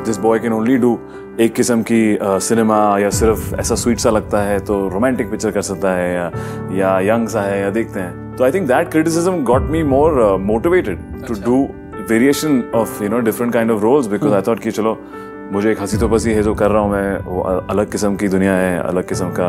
This boy can only do एक किस्म की सिनेमा या सिर्फ ऐसा स्वीट सा लगता है तो रोमांटिक पिक्चर कर सकता है या यंग सा है या देखते हैं. तो I think that criticism got me more motivated to do variation of you know different kind of roles because I thought कि चलो मुझे एक हंसी तो पसी है जो कर रहा हूँ मैं, वो अलग किस्म की दुनिया है, अलग किस्म का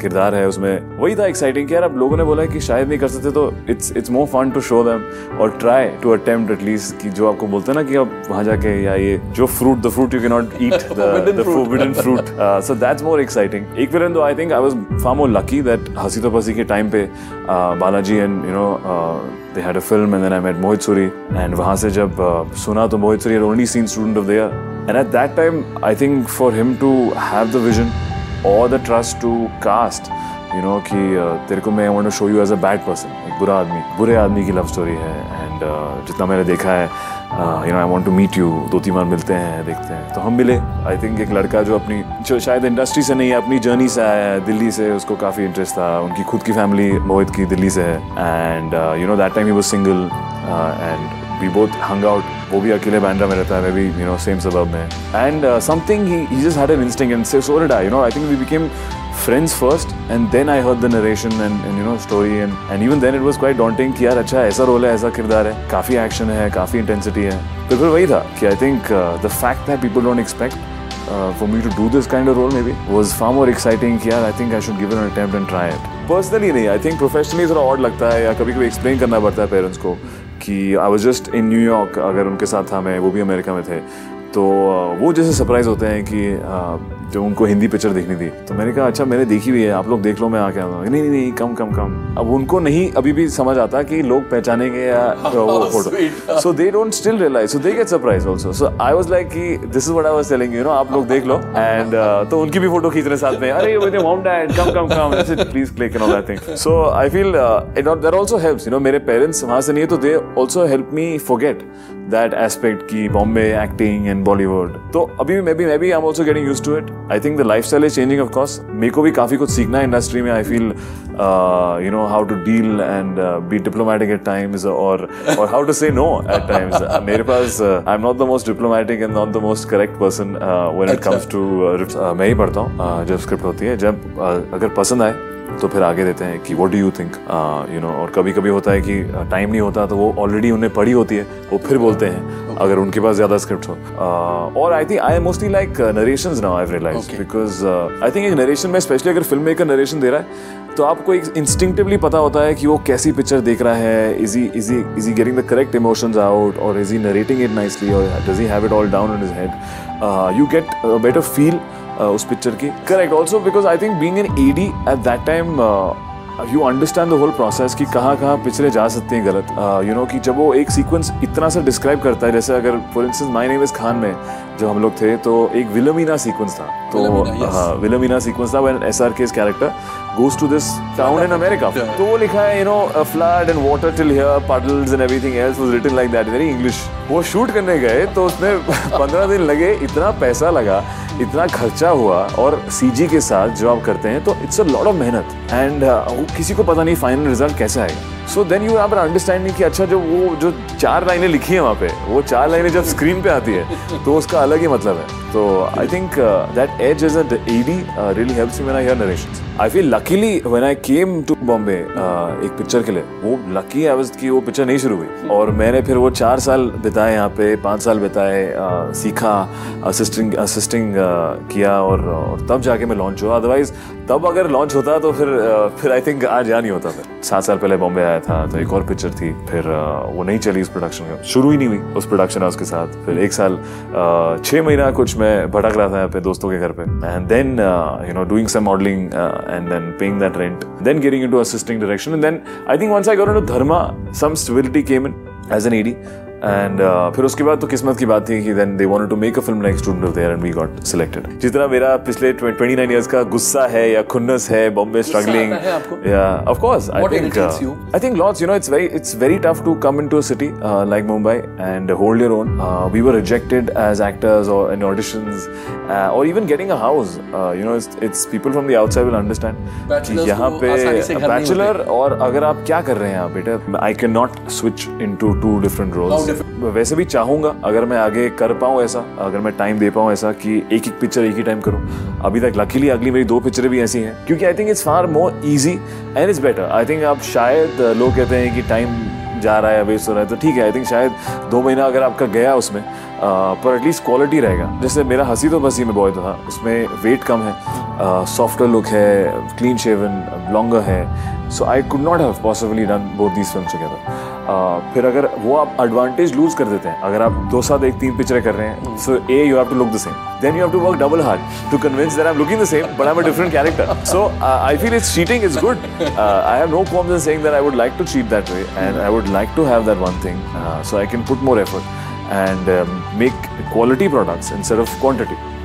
किरदार है उसमें. वही था एक्साइटिंग कि यार अब लोगों ने बोला है कि शायद नहीं कर सकते तो it's more fun to show them और ट्राई टू अटेम्प्ट एटलीस्ट कि जो आपको बोलते हैं ना कि अब वहाँ जाके या ये जो fruit the fruit you can not eat the forbidden fruit, so that's more exciting. एक विलन दो I think I was far more lucky that Hasee Toh Phasee के टाइम पे Balaji and you know they had a film and then I met Mohit Suri and वहाँ से जब सुना तो Mohit Suri had only seen Student of the Year and at that time I think for him to have the vision or the trust to cast you know कि तेरे को मैं I want to show you as a bad person, एक बुरे आदमी की love story है and जितना मैंने देखा है you know I want to meet you, 2-3 बार मिलते हैं देखते हैं तो हम मिले. I think एक लड़का जो अपनी जो शायद इंडस्ट्री से नहीं है अपनी जर्नी से आया है, दिल्ली से उसको काफ़ी इंटरेस्ट था, उनकी खुद की फैमिली मोहित की दिल्ली से है and you know that time he was single and we both hung out. वो भी अकेले बैंड्रा में रहता है, मैं भी you know same suburb में and something he just had an instinct and so did I, you know I think we became friends first and then I heard the narration and you know story and even then it was quite daunting कि यार अच्छा ऐसा role है, ऐसा किरदार है, काफ़ी action है, काफ़ी इंटेंसिटी है. तो फिर वही था कि I think the fact that people don't expect for me to do this kind of role maybe was far more exciting कि यार I think I should give it an attempt and try it. Personally नहीं, I think professionally थोड़ा odd लगता है या कभी कभी explain करना पड़ता है parents को कि I was just in New York, अगर उनके साथ था मैं, वो भी अमेरिका में थे, तो वो जैसे सरप्राइज़ होते हैं कि जब उनको हिंदी पिक्चर देखनी थी तो मैंने कहा अच्छा मैंने देखी हुई है, आप लोग देख लो, मैं आके आता हूँ. नहीं कम. अब उनको नहीं अभी भी समझ आता कि लोग पहचानेंगे या वो photo, so they don't still realise, so they get surprise also. So I was like कि this is what I was telling you know, आप लोग देख लो एंड तो उनकी भी फोटो खींच रहे साथ में, अरे with mom dad come please click and all that thing. So I feel it that also helps you know, मेरे पेरेंट्स वहाँ से नहीं है तो they also help me forget that aspect की बॉम्बे एक्टिंग एंड बॉलीवुड. तो अभी मैं भी I am also getting used to it. I think the lifestyle is changing of course, मेरे को भी काफ़ी कुछ सीखना है इंडस्ट्री में. I feel you know how to deal and be diplomatic at times और how to say no at times. मेरे पास I am not the most diplomatic and not the most correct person when it comes to. मैं ही पढ़ता हूँ जब script होती है, जब अगर पसंद आए तो फिर आगे देते हैं कि what do you think you know. और कभी कभी होता है कि टाइम नहीं होता तो वो ऑलरेडी उन्हें पढ़ी होती है, वो फिर बोलते हैं अगर उनके पास ज़्यादा स्क्रिप्ट हो. और I think I am mostly like narrations now I have realised because I think एक नरेशन में स्पेशली अगर फिल्म मेकर नरेशन दे रहा है तो आपको एक इंस्टिंक्टिवली पता होता है कि वो कैसी पिक्चर देख रहा है, is he getting the correct emotions out और is he narrating it nicely और does he have it all down on his head. You get a better feel उस पिक्चर की. Correct also because I think being an AD at that time you understand the whole process कि कहाँ पिक्चरें जा सकती हैं गलत. You know कि जब वो एक सीक्वेंस इतना सा डिस्क्राइब करता है, जैसे अगर for instance My Name Is Khan में जब हम लोग थे तो एक विलमीना सीक्वेंस था, तो विलमीना सीक्वेंस था when SRK's character goes to this town in America. तो वो लिखा है you know a flood and water till here, puddles and everything else was written like that, very English. वो शूट करने गए तो उसमें 15 दिन लगे, इतना पैसा लगा, इतना खर्चा हुआ और CG के साथ जो आप करते हैं तो इट्स अ लॉट ऑफ मेहनत एंड किसी को पता नहीं फाइनल रिजल्ट कैसा आएगा. So then you have an understanding कि अच्छा जो 4 लाइनें लिखी हैं वहाँ पे, वो 4 लाइनें जब स्क्रीन पे आती है तो उसका अलग ही मतलब है. तो I think that as as an AD really helps me when I hear narrations. I feel luckily when I came to Bombay एक पिक्चर के लिए, वो लकी आई वाज कि वो पिक्चर नहीं शुरू हुई और मैंने फिर वो 4 साल बिताए यहाँ पे, 5 साल बिताए, सीखा, असिस्टिंग किया और तब जाके मैं लॉन्च हुआ. अदरवाइज तब अगर लॉन्च होता तो फिर आई थिंक आज यहाँ नहीं होता. फिर 7 साल पहले बॉम्बे आया था तो एक और पिक्चर थी, फिर वो नहीं चली, उस प्रोडक्शन का शुरू ही नहीं हुई उस प्रोडक्शन हाउस के साथ. फिर 1 साल 6 महीना कुछ मैं भटक रहा था यहाँ पे दोस्तों के घर पे and then you know doing some modelling and then paying that rent, then getting into assisting direction and then I think once I got into Dharma some stability came in as an AD and फिर उसके बाद तो किस्मत की बात थी कि then they wanted to make a film like student of the year and we got selected. जिस तरह मेरा पिछले 29 इयर्स का गुस्सा है या खुन्नस है बॉम्बे स्ट्रगलिंग, या of course I think lots you know it's very tough to come into a city like Mumbai and hold your own. We were rejected as actors और इन ऑडिशंस और even getting a house you know it's people from the outside will understand यहाँ पे bachelor और अगर आप क्या कर रहे हैं आप बेटा, I can not switch into 2 different roles. वैसे भी चाहूँगा अगर मैं आगे कर पाऊँ ऐसा, अगर मैं टाइम दे पाऊँ ऐसा कि एक एक पिक्चर एक ही टाइम करूँ। अभी तक लकीली अगली मेरी 2 पिक्चरें भी ऐसी हैं, क्योंकि I think it's far more easy and it's better. I think आप शायद, लोग कहते हैं कि टाइम जा रहा है, वेस्ट हो रहा है, तो ठीक है आई थिंक शायद 2 महीना अगर आपका गया उसमें, पर एटलीस्ट क्वालिटी रहेगा। जैसे मेरा हंसी तो बसी में बॉय था, उसमें वेट कम है, सॉफ्टर लुक है, क्लीन शेवन, लॉन्गर है, so I could not have possibly done both these films together. फिर अगर वो आप एडवांटेज लूज कर देते हैं, अगर आप 2 साथ 1-3 पिक्चरें कर रहे हैं, so A you have to look the same, then you have to work double hard to convince that I am looking the same but I am a different character. So I feel it's cheating is good, I have no problem in saying that I would like to cheat that way and I would like to have that one thing, so I can put more effort and make quality products instead of quantity.